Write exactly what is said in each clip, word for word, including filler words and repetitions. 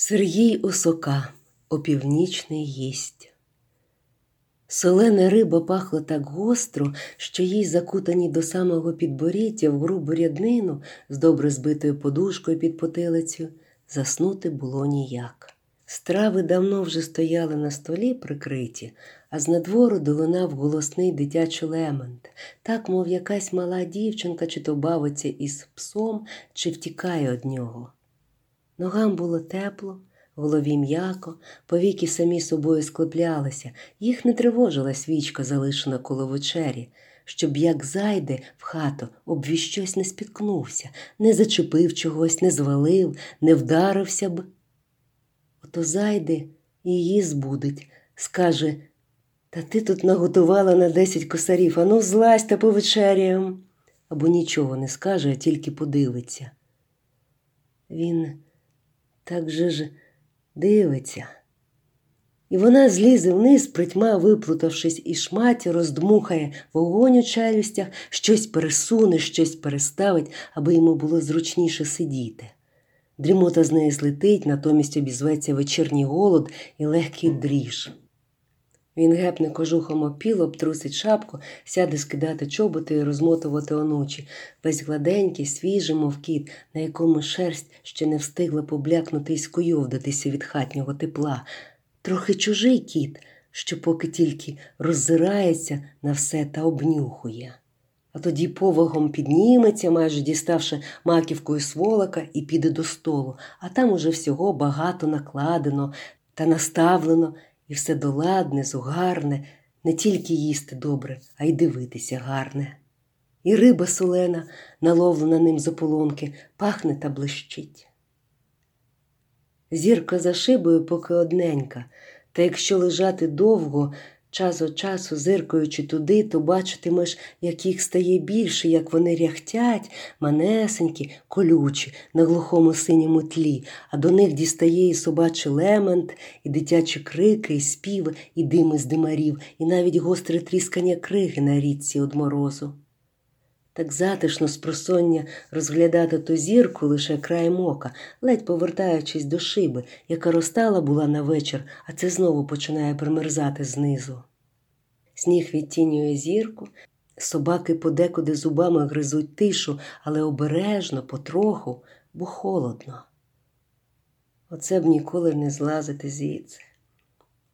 Сергій Осока опівнічний їсть. Солена риба пахла так гостро, що їй, закутані до самого підборіття в грубу ряднину з добре збитою подушкою під потилицю, заснути було ніяк. Страви давно вже стояли на столі прикриті, а знадвору долинав голосний дитячий лемент, так, мов якась мала дівчинка чи то бавиться із псом, чи втікає від нього. Ногам було тепло, голові м'яко, повіки самі собою склеплялися, їх не тривожила свічка, залишена коло вечері, щоб як зайде в хату, об ві щось не спіткнувся, не зачепив чогось, не звалив, не вдарився б. Ото зайде і її збудить, скаже: «Та ти тут наготувала на десять косарів, а ну злазь та повечеряєм!» Або нічого не скаже, а тільки подивиться. Він так же ж дивиться. І вона злізе вниз, притьма виплутавшись із шматі, роздмухає вогонь у челюстях, щось пересуне, щось переставить, аби йому було зручніше сидіти. Дрімота з неї злетить, натомість обізветься вечірній голод і легкий дріж. Він гепне кожухом опіл, обтрусить шапку, сяде скидати чоботи і розмотувати онучі, весь гладенький, свіжий, мов кіт, на якому шерсть ще не встигла поблякнути і скуйовдатися від хатнього тепла. Трохи чужий кіт, що поки тільки роззирається на все та обнюхує. А тоді повагом підніметься, майже діставши маківкою сволока, і піде до столу, а там уже всього багато накладено та наставлено, і все доладне, зугарне, не тільки їсти добре, а й дивитися гарне. І риба солена, наловлена ним з ополонки, пахне та блищить. Зірка за шибою поки одненька, та якщо лежати довго, час від часу зиркаючи туди, то бачитимеш, як їх стає більше, як вони ряхтять, манесенькі, колючі, на глухому синьому тлі, а до них дістає і собачий лемент, і дитячі крики, і співи, і дими з димарів, і навіть гостре тріскання криги на річці од морозу. Так затишно спросоння розглядати ту зірку лише краєм ока, ледь повертаючись до шиби, яка розтала була на вечір, а це знову починає примерзати знизу. Сніг відтінює зірку, собаки подекуди зубами гризуть тишу, але обережно, потроху, бо холодно. Оце б ніколи не злазити звідси.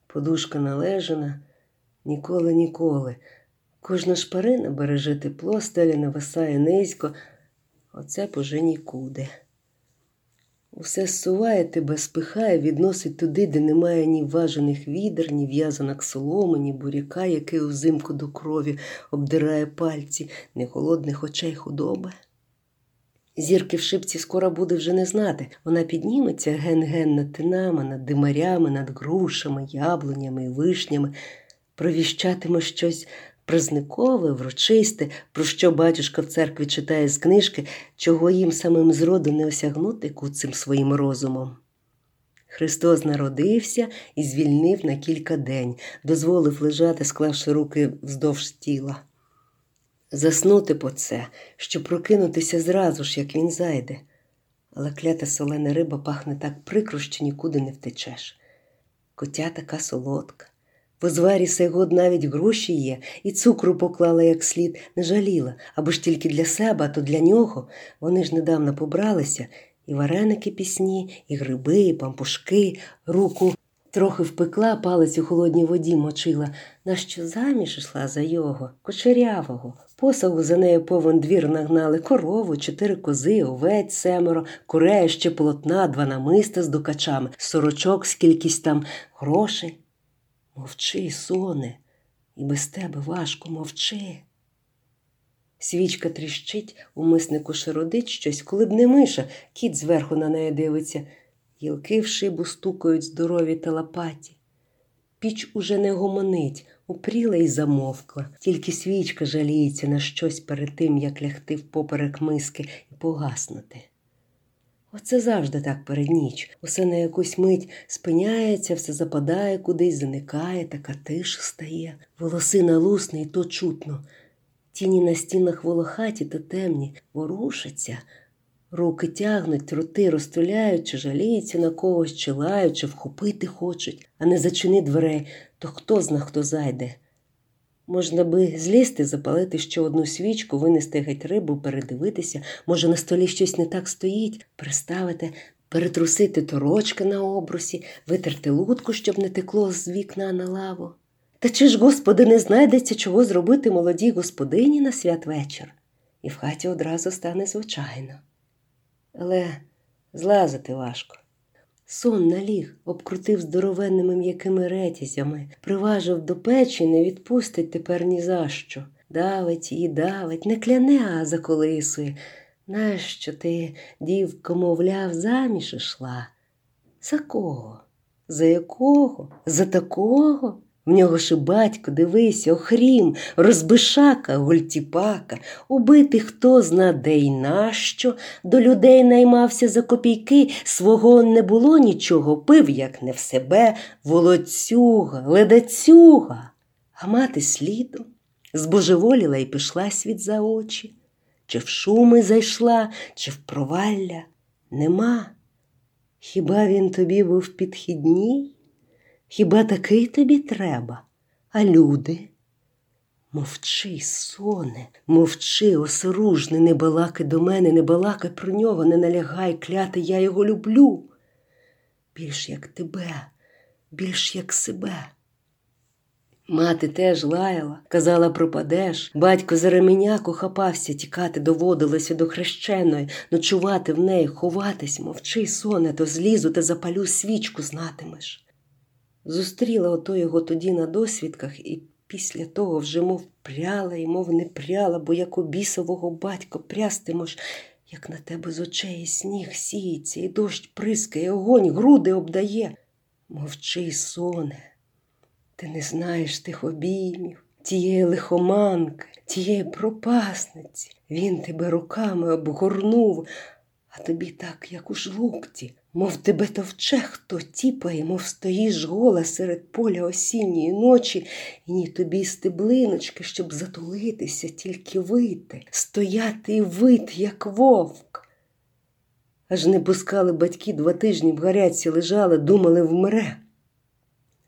Подушка належана, ніколи-ніколи. Кожна шпарина береже тепло, стеля нависає низько, оце б уже нікуди. Усе зсуває тебе, спихає, відносить туди, де немає ні важених відер, ні в'язанок соломи, ні буряка, який узимку до крові обдирає пальці, ні голодних очей худоби. Зірки в шибці скоро буде вже не знати. Вона підніметься ген-ген над тинами, над димарями, над грушами, яблунями і вишнями, провіщатиме щось празникове, врочисте, про що батюшка в церкві читає з книжки, чого їм самим зроду не осягнути куцим своїм розумом. Христос народився і звільнив на кілька день, дозволив лежати, склавши руки вздовж тіла. Заснути по це, щоб прокинутися зразу ж, як він зайде. Але клята солена риба пахне так прикро, що нікуди не втечеш. Котя така солодка. В озварі сей год навіть гроші є, і цукру поклала як слід, не жаліла, або ж тільки для себе, а то для нього. Вони ж недавно побралися, і вареники пісні, і гриби, і пампушки, руку трохи впекла, палець у холодній воді мочила, нащо заміж ішла за його, кочерявого. Посагу за нею повен двір нагнали, корову, чотири кози, овець семеро, курей, ще полотна, два намиста з дукачами, сорочок, скількись там грошей. Мовчи, соне, і без тебе важко, мовчи. Свічка тріщить, у миснику широдить щось, коли б не миша, кіт зверху на неї дивиться. Гілки в шибу стукають здорові та лопаті. Піч уже не гомонить, упріла і замовкла. Тільки свічка жаліється на щось перед тим, як лягти впоперек миски і погаснути. Оце завжди так перед ніч. Усе на якусь мить спиняється, все западає кудись, заникає, така тиша стає. Волосина лусне, і то чутно. Тіні на стінах волохаті та темні, ворушаться. Руки тягнуть, роти розтуляють, чи жаліються на когось, чи лають, чи вхопити хочуть, а не зачини дверей, то хто зна, хто зайде. Можна би злізти, запалити ще одну свічку, винести геть рибу, передивитися, може на столі щось не так стоїть, приставити, перетрусити торочки на обрусі, витерти лутку, щоб не текло з вікна на лаву. Та чи ж, Господи, не знайдеться, чого зробити молодій господині на святвечір? І в хаті одразу стане звичайно. Але злазити важко. Сон наліг, обкрутив здоровенними м'якими ретязями, приважив до печі, не відпустить тепер ні за що. Давить і давить, не кляне, а заколисує. Нащо ти, дівко, мовляв, заміж ішла? За кого? За якого? За такого? В нього ж і батько, дивися, охрім, розбишака, гультіпака, убитий хто зна де й нащо, до людей наймався за копійки, свого не було нічого, пив, як не в себе, волоцюга, ледацюга. А мати слідом збожеволіла і пішла світ за очі. Чи в шуми зайшла, чи в провалля? Нема. Хіба він тобі був підхідній? Хіба такий тобі треба? А люди? Мовчи, соне, мовчи, осоружний, не балакай до мене, не балакай про нього, не налягай, кляти, я його люблю. Більш як тебе, більш як себе. Мати теж лаяла, казала пропадеш, батько за ременяку хапався, тікати доводилося до хрещеної, ночувати в неї, ховатись, мовчи, соне, то злізу та запалю свічку, знатимеш. Зустріла ото його тоді на досвідках і після того вже мов пряла і мов не пряла, бо як у бісового батька прястимеш, як на тебе з очей сніг сіється, і дощ прискає, огонь груди обдає. Мовчи, соне, ти не знаєш тих обіймів, тієї лихоманки, тієї пропасниці. Він тебе руками обгорнув, а тобі так, як у жлукті. Мов тебе товче, хто тіпає, мов стоїш гола серед поля осінньої ночі, і ні тобі стеблиночки, щоб затулитися, тільки вити, стояти і вити, як вовк. Аж не пускали батьки, два тижні в гарячці лежали, думали, вмре.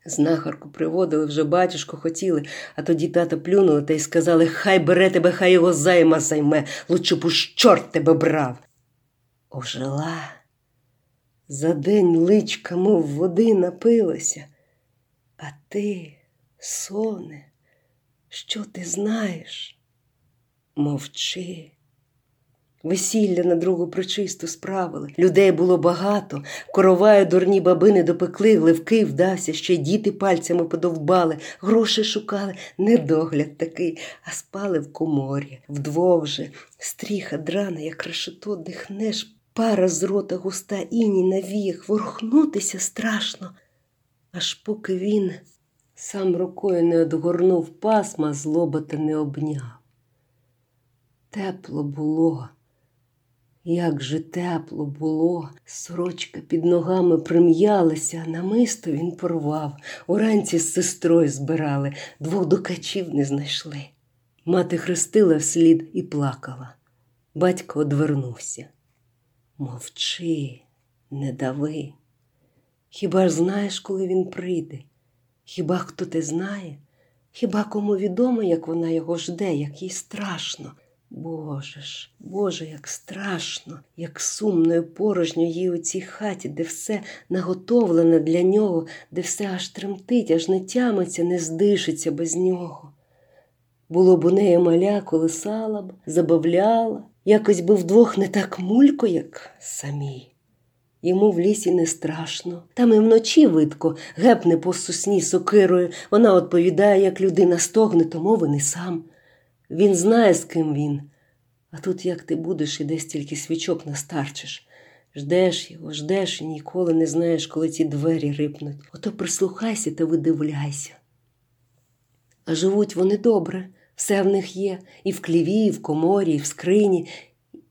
Знахарку приводили, вже батюшку хотіли, а тоді тата плюнули та й сказали, хай бере тебе, хай його займа займе, лучше б уж чорт тебе брав. Ожила. За день личка, мов води, напилася. А ти, соне, що ти знаєш? Мовчи. Весілля на другу причисту справили. Людей було багато. Короваю дурні бабини допекли, гливки вдався, ще й діти пальцями подовбали. Гроші шукали, недогляд такий. А спали в коморі. Вдвох же. Стріха драна, як решето, дихнеш, пара з рота густа, іні навіях, ворухнутися страшно. Аж поки він сам рукою не одгорнув пасма, злоба та не обняв. Тепло було. Як же тепло було. Сорочка під ногами прим'ялася, а намисто він порвав. Уранці з сестрою збирали, двох докачів не знайшли. Мати хрестила вслід і плакала. Батько одвернувся. Мовчи, не дави. Хіба ж знаєш, коли він прийде? Хіба хто те знає? Хіба кому відомо, як вона його жде, як їй страшно? Боже ж, Боже, як страшно, як сумно і порожньо їй у цій хаті, де все наготовлене для нього, де все аж тремтить, аж не тямиться, не здишиться без нього. Було б у неї маля, колисала б, забавляла. Якось би вдвох не так мулько, як самі. Йому в лісі не страшно. Там і вночі видко, гепне по сосні сокирою. Вона відповідає, як людина стогне, то мови не сам. Він знає, з ким він. А тут як ти будеш і десь тільки свічок настарчиш. Ждеш його, ждеш і ніколи не знаєш, коли ці двері рипнуть. Ото прислухайся та видивляйся. А живуть вони добре. Все в них є, і в кліві, і в коморі, і в скрині,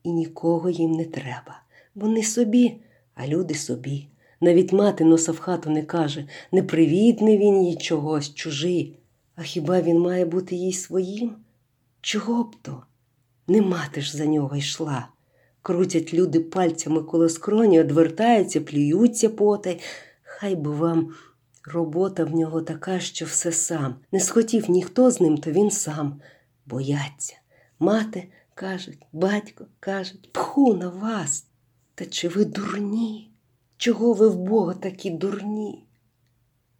і нікого їм не треба. Вони собі, а люди собі. Навіть мати носа в хату не каже, не привітний він їй чогось, чужий. А хіба він має бути їй своїм? Чого б то? Не мати ж за нього йшла. Крутять люди пальцями коло скроні, одвертаються, плюються потай. Хай би вам робота в нього така, що все сам. Не схотів ніхто з ним, то він сам. Бояться. Мати, кажуть, батько, кажуть, пху на вас. Та чи ви дурні? Чого ви в Бога такі дурні?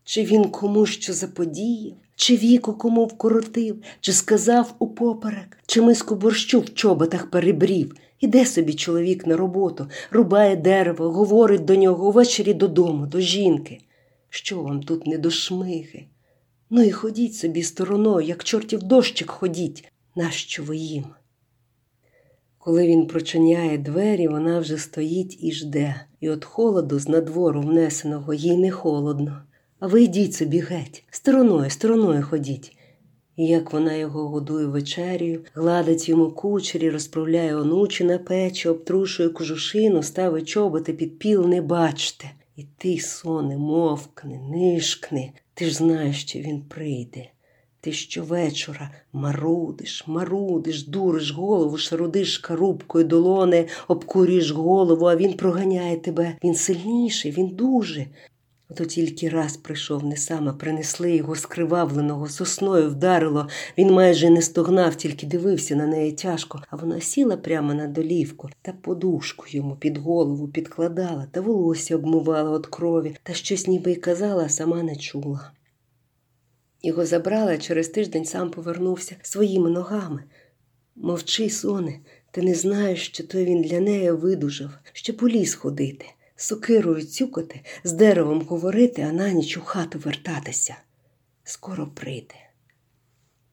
Чи він кому що заподіяв? Чи віку кому вкоротив? Чи сказав упоперек? Чи миску борщу в чоботах перебрів? Іде собі чоловік на роботу, рубає дерево, говорить до нього увечері додому, до жінки. Що вам тут не до шмиги? Ну і ходіть собі стороною, як чортів дощик ходіть. Нащо ви їм? Коли він прочиняє двері, вона вже стоїть і жде. І от холоду з надвору внесеного їй не холодно. А ви йдіть собі геть, стороною, стороною ходіть. І як вона його годує вечерю, гладить йому кучері, розправляє онучі на печі, обтрушує кожушину, ставить чоботи під піл, не бачте. І ти, соне, мовкни, нишкни, ти ж знаєш, що він прийде. Ти щовечора марудиш, марудиш, дуриш голову, шарудиш карубкою долони, обкурюєш голову, а він проганяє тебе. Він сильніший, він дуже. Ото тільки раз прийшов не сам, а принесли його скривавленого, сосною вдарило. Він майже не стогнав, тільки дивився на неї тяжко. А вона сіла прямо на долівку та подушку йому під голову підкладала, та волосся обмивала від крові, та щось ніби й казала, а сама не чула. Його забрали, а через тиждень сам повернувся своїми ногами. Мовчи, соне, ти не знаєш, що то він для неї видужав, що по ліс ходити, сокирою цюкати, з деревом говорити, а на ніч у хату вертатися. Скоро прийде.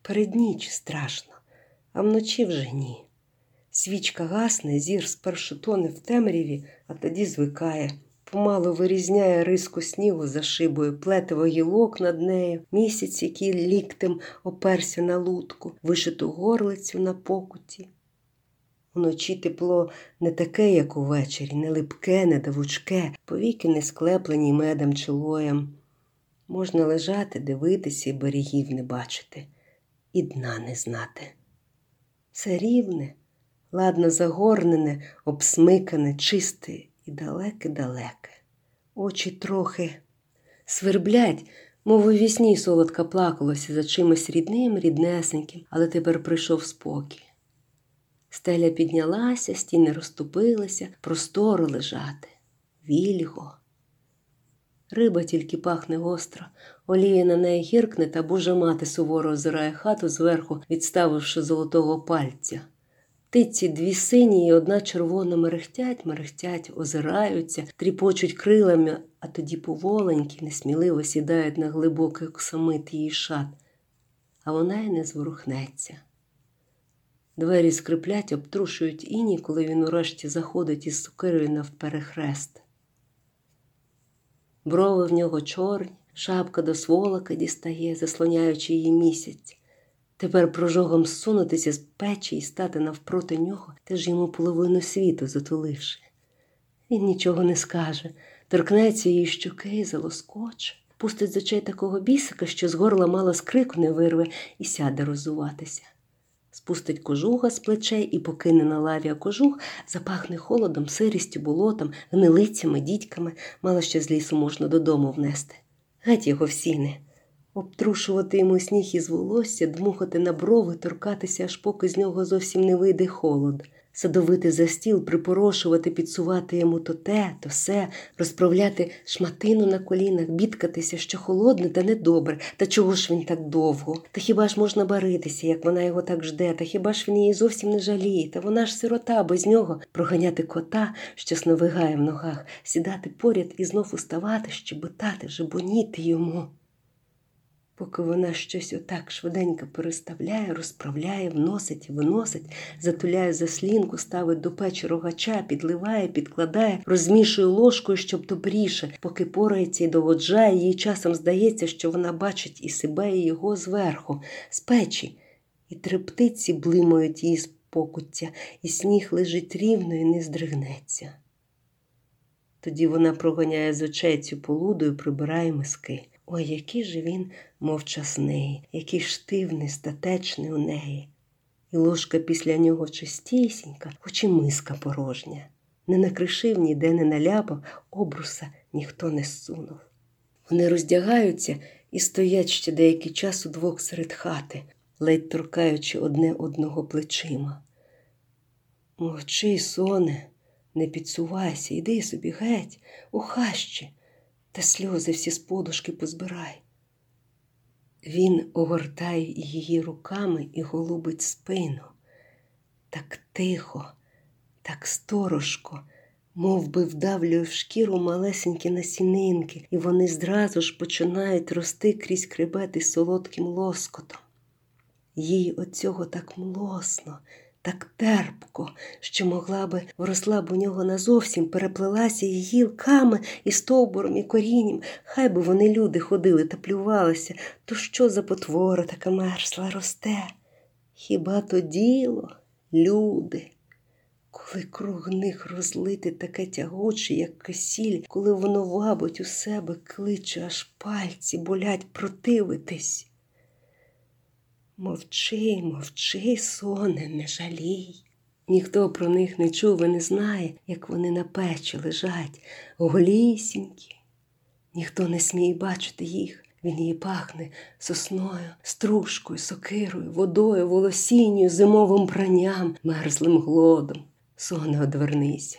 Перед ніч страшно, а вночі вже ні. Свічка гасне, зір спершу тоне в темряві, а тоді звикає. Помало вирізняє риску снігу за шибою, плетиво гілок над нею, місяць, який ліктем оперся на лутку, вишиту горлицю на покуті. Уночі тепло не таке, як увечері, не липке, не давучке, повіки не склеплені медом чи лоєм. Можна лежати, дивитися і берегів не бачити, і дна не знати. Це рівне, ладно загорнене, обсмикане, чисте і далеке-далеке. Очі трохи сверблять, мов у вісні солодко плакалося за чимось рідним, ріднесеньким, але тепер прийшов спокій. Стеля піднялася, стіни розступилися, просторо лежати, вільго. Риба тільки пахне гостро, олія на неї гіркне, та Божа мати суворо озирає хату зверху, відставивши золотого пальця. Птиці дві сині і одна червона мерехтять, мерехтять, озираються, тріпочуть крилами, а тоді поволенькі, несміливо сідають на глибокий оксамит її шат, а вона й не зворухнеться. Двері скриплять, обтрушують іні, коли він урешті заходить із сокирою навперехрест. Брови в нього чорні, шапка до сволока дістає, заслоняючи її місяць. Тепер прожогом сунутися з печі і стати навпроти нього, теж йому половину світу затуливши. Він нічого не скаже, торкнеться її щоки, залоскоче, пустить з очей такого бісика, що з горла мало скрику не вирве, і сяде роззуватися. Спустить кожуха з плечей і покине на лаві, а кожух запахне холодом, сирістю, болотом, гнилицями, дідьками, мало що з лісу можна додому внести. Геть його в сіни. Обтрушувати йому сніг із волосся, дмухати на брови, торкатися, аж поки з нього зовсім не вийде холод. Садовити за стіл, припорошувати, підсувати йому то те, то се, розправляти шматину на колінах, бідкатися, що холодно та недобре, та чого ж він так довго? Та хіба ж можна баритися, як вона його так жде, та хіба ж він її зовсім не жаліє, та вона ж сирота, без нього проганяти кота, що сновигає в ногах, сідати поряд і знов уставати, щебетати, жебоніти йому. Поки вона щось отак швиденько переставляє, розправляє, вносить і виносить, затуляє заслінку, ставить до печі рогача, підливає, підкладає, розмішує ложкою, щоб добріше, поки порається і догоджає, їй часом здається, що вона бачить і себе, і його зверху, з печі. І три птиці блимають її з покуття, і сніг лежить рівно і не здригнеться. Тоді вона проганяє з очей цю полуду і прибирає миски. Ой, який же він мовчазний, який штивний, статечний у неї. і ложка після нього чистісінька, хоч і миска порожня. Не накришив, ніде не наляпав, обруса ніхто не сунув. Вони роздягаються і стоять ще деякий час удвох серед хати, ледь торкаючи одне одного плечима. «Мовчи, соне, не підсувайся, іди собі геть, у хащі, та сльози всі з подушки позбирай». Він огортає її руками і голубить спину. Так тихо, так сторожко, мов би вдавлює в шкіру малесенькі насінинки, і вони зразу ж починають рости крізь хребет із солодким лоскотом. Їй от цього так млосно, так терпко, що могла би вросла б у нього назовсім, переплелася її гілками і стовбуром, і корінням. Хай би вони люди ходили та плювалися, то що за потвора така мерзла росте? Хіба то діло, люди? Коли круг них розлите таке тягуче, як кисіль, коли воно вабить у себе, кличе, аж пальці болять противитись. Мовчи, мовчи, соне, не жалій. Ніхто про них не чув і не знає, як вони на печі лежать, голісінькі. Ніхто не сміє бачити їх. Він її пахне сосною, стружкою, сокирою, водою, волосінню, зимовим пранням, мерзлим голодом. Соне, одвернися.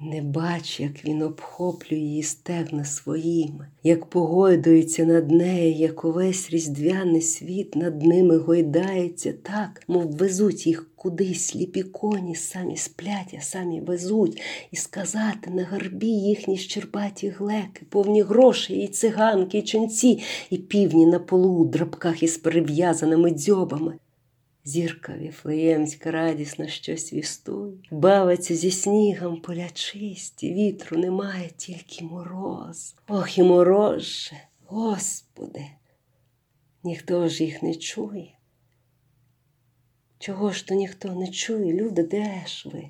Не бач, як він обхоплює її стегна своїми, як погойдується над нею, як увесь різдвяний світ над ними гойдається так, мов везуть їх кудись сліпі коні, самі сплять, а самі везуть, і сказати на гарбі їхні щербаті глеки, повні грошей, і циганки, і ченці, і півні на полу у драбках із перев'язаними дзьобами. Зірка віфлеємська радісно щось вістує, бавиться зі снігом поля чисті, вітру немає, тільки мороз. Ох і мороз же, Господи! Ніхто ж їх не чує. Чого ж то ніхто не чує, люди, де ж ви?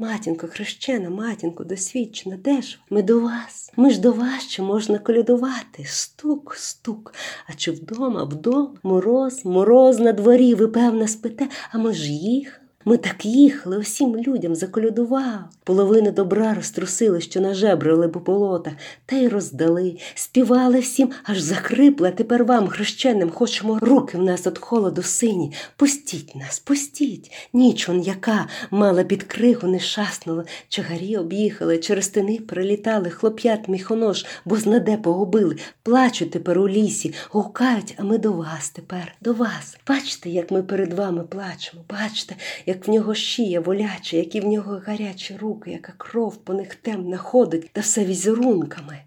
Матінко, хрещена, матінко, досвідчена, де ж ви? Ми до вас, ми ж до вас, що можна колядувати. Стук, стук, а чи вдома, вдома, мороз, мороз на дворі, ви, певно, спите, а ми ж їхали. Ми так їхали, усім людям заколядували. Половину добра розтрусили, що нажебрили по болотах, та й роздали. Співали всім, аж захрипли, а тепер вам, хрещеним, хочемо руки в нас від холоду сині. Пустіть нас, пустіть. Ніч он яка, мала під кригу, не шаснула. Чагарі об'їхали, через тини прилітали, хлоп'ят міхонож, бо знаде погубили. Плачуть тепер у лісі, гукають, а ми до вас тепер, до вас. Бачите, як ми перед вами плачемо, бачите, як в нього шия боляча, які в нього гарячі руки, яка кров по них темна ходить, та все візерунками.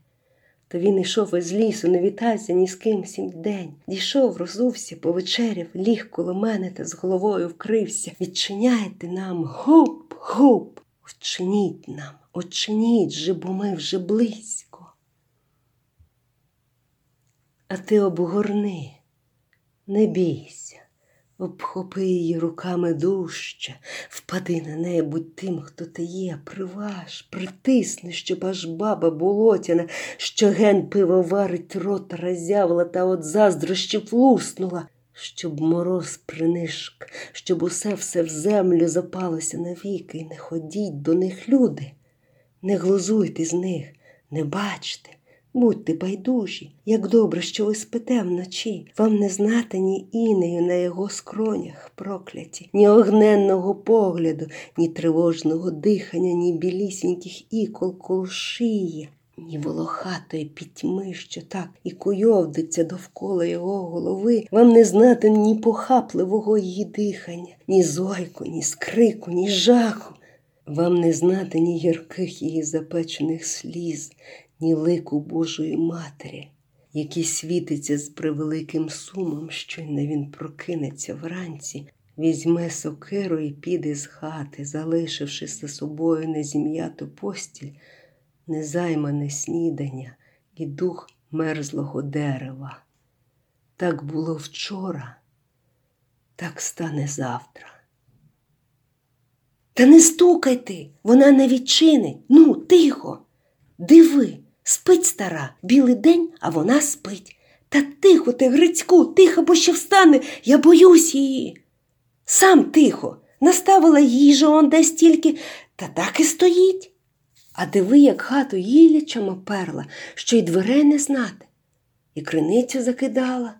То він ішов із лісу, не вітався ні з ким сім день. Дійшов, розувся, повечеряв, ліг коло мене та з головою вкрився. Відчиняйте нам, гуп, гуп, очиніть нам, очиніть же, бо ми вже близько. А ти обгорни, не бійся. Обхопи її руками дужче, впади на неї, будь тим, хто ти є, приваж, притисни, щоб аж баба болотяна, що ген пиво варить, рот роззявла та от заздрощі плуснула, щоб мороз принишк, щоб усе-все в землю запалося навіки, і не ходіть до них, люди, не глузуйте з них, не бачте. Будьте байдужі, як добре, що ви спите вночі. Вам не знати ні інею на його скронях прокляті, ні огненного погляду, ні тривожного дихання, ні білісіньких ікол коло шиї, ні волохатої пітьми, що так і куйовдиться довкола його голови. Вам не знати ні похапливого її дихання, ні зойку, ні скрику, ні жаху. Вам не знати ні гірких її запечених сліз, ні лику Божої Матері, який світиться з превеликим сумом, щойно він прокинеться вранці, візьме сокиру і піде з хати, залишивши за собою незім'яту постіль, незаймане снідання і дух мерзлого дерева. Так було вчора, так стане завтра. Та не стукай ти, вона не відчинить, ну, тихо, диви. Спить стара, білий день, а вона спить. Та тихо ти, Грицьку, тихо, бо ще встане, я боюсь її. Сам тихо, наставила їжу он десь тільки, та так і стоїть. А диви, як хату їлячам оперла, що й дверей не знати. І криницю закидала.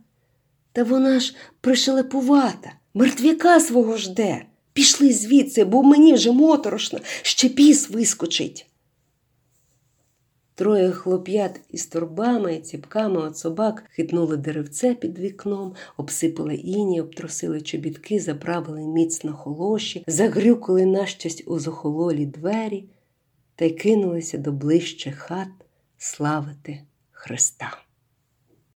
Та вона ж пришелепувата, мертвяка свого жде. Пішли звідси, бо мені вже моторошно, ще піс вискочить. Троє хлоп'ят із торбами і ціпками від собак хитнули деревце під вікном, обсипали іні, обтрусили чобітки, заправили міцно холоші, загрюкали нащасть у зохололі двері та й кинулися до ближчих хат славити Христа.